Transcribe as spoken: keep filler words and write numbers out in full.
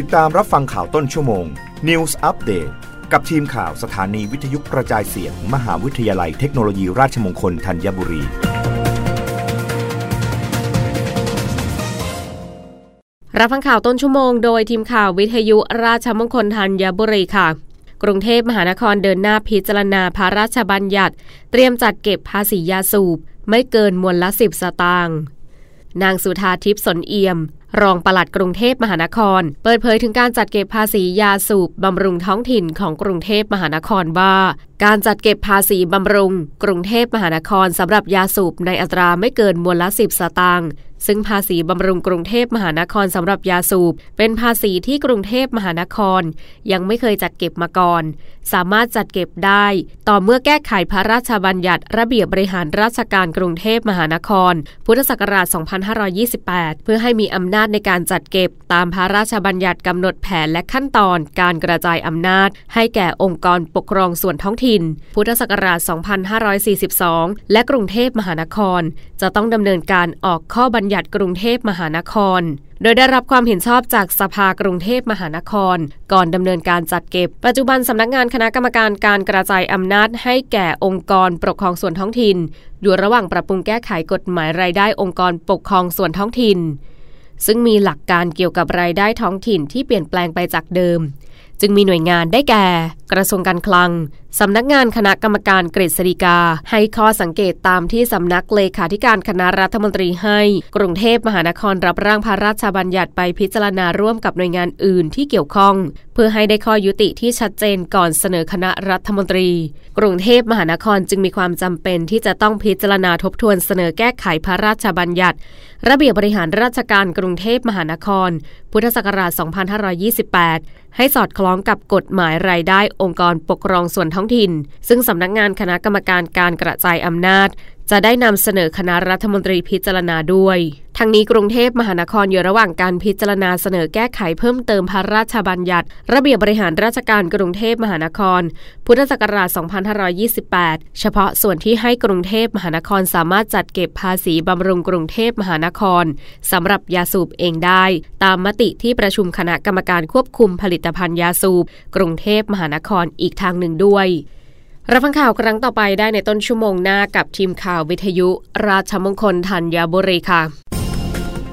ติดตามรับฟังข่าวต้นชั่วโมง News Update กับทีมข่าวสถานีวิทยุกระจายเสียง มหาวิทยาลัยเทคโนโลยีราชมงคลธัญบุรีรับฟังข่าวต้นชั่วโมงโดยทีมข่าววิทยุราชมงคลธัญบุรีค่ะกรุงเทพมหานครเดินหน้าพิจารณาพระราชบัญญัติเตรียมจัดเก็บภาษียาสูบไม่เกินมวลละสิบสตางค์นางสุธาทิพย์สนเอี่ยมรองปลัดกรุงเทพมหานครเปิดเผยถึงการจัดเก็บภาษียาสูบบำรุงท้องถิ่นของกรุงเทพมหานครว่าการจัดเก็บภาษีบำรุงกรุงเทพมหานครสำหรับยาสูบในอัตราไม่เกินมวลละสิบสตางค์ซึ่งภาษีบำรุงกรุงเทพมหานครสำหรับยาสูบเป็นภาษีที่กรุงเทพมหานครยังไม่เคยจัดเก็บมาก่อนสามารถจัดเก็บได้ต่อเมื่อแก้ไขพระราชบัญญัติระเบียบบริหารราชการกรุงเทพมหานครพุทธศักราชสองพันห้าร้อยยี่สิบแปดเพื่อให้มีอำนาจในการจัดเก็บตามพระราชบัญญัติกำหนดแผนและขั้นตอนการกระจายอำนาจให้แก่องค์กรปกครองส่วนท้องถิ่นพุทธศักราชสองพันห้าร้อยสี่สิบสองและกรุงเทพมหานครจะต้องดำเนินการออกข้อบัญญัติกรุงเทพมหานครโดยได้รับความเห็นชอบจากสภากรุงเทพมหานครก่อนดำเนินการจัดเก็บปัจจุบันสำนักงานคณะกรรมการการกระจายอำนาจให้แก่องค์กรปกครองส่วนท้องถิ่นอยู่ระหว่างปรับปรุงแก้ไขกฎหมายรายได้องค์กรปกครองส่วนท้องถิ่นซึ่งมีหลักการเกี่ยวกับรายได้ท้องถิ่นที่เปลี่ยนแปลงไปจากเดิมจึงมีหน่วยงานได้แก่กระทรวงการคลังสำนักงานคณะกรรมการกฤษฎีกาให้ข้อสังเกตตามที่สำนักเลขาธิการคณะรัฐมนตรีให้กรุงเทพมหานครรับร่างพระราชบัญญัติไปพิจารณาร่วมกับหน่วยงานอื่นที่เกี่ยวข้องเพื่อให้ได้ข้อยุติที่ชัดเจนก่อนเสนอคณะรัฐมนตรีกรุงเทพมหานครจึงมีความจำเป็นที่จะต้องพิจารณาทบทวนเสนอแก้ไขพระราชบัญญัติระเบียบบริหารราชการกรุงเทพมหานครพุทธศักราชสองพันห้าร้อยยี่สิบแปดให้สอดคล้องกับกฎหมายรายได้องค์กรปกครองส่วนท้องถิ่นซึ่งสำนักงานคณะกรรมการการกระจายอำนาจจะได้นำเสนอคณะรัฐมนตรีพิจารณาด้วยทั้งนี้กรุงเทพมหานครอยู่ระหว่างการพิจารณาเสนอแก้ไขเพิ่มเติมพระราชบัญญัติระเบียบบริหารราชการกรุงเทพมหานครพุทธศักราชสองพันห้าร้อยยี่สิบแปดเฉพาะส่วนที่ให้กรุงเทพมหานครสามารถจัดเก็บภาษีบำรุงกรุงเทพมหานครสำหรับยาสูบเองได้ตามมติที่ประชุมคณะกรรมการควบคุมผลิตภัณฑ์ยาสูบกรุงเทพมหานครอีกทางหนึ่งด้วยรับฟังข่าวครั้งต่อไปได้ในต้นชั่วโมงหน้ากับทีมข่าววิทยุราชมงคลธัญบุรีค่ะ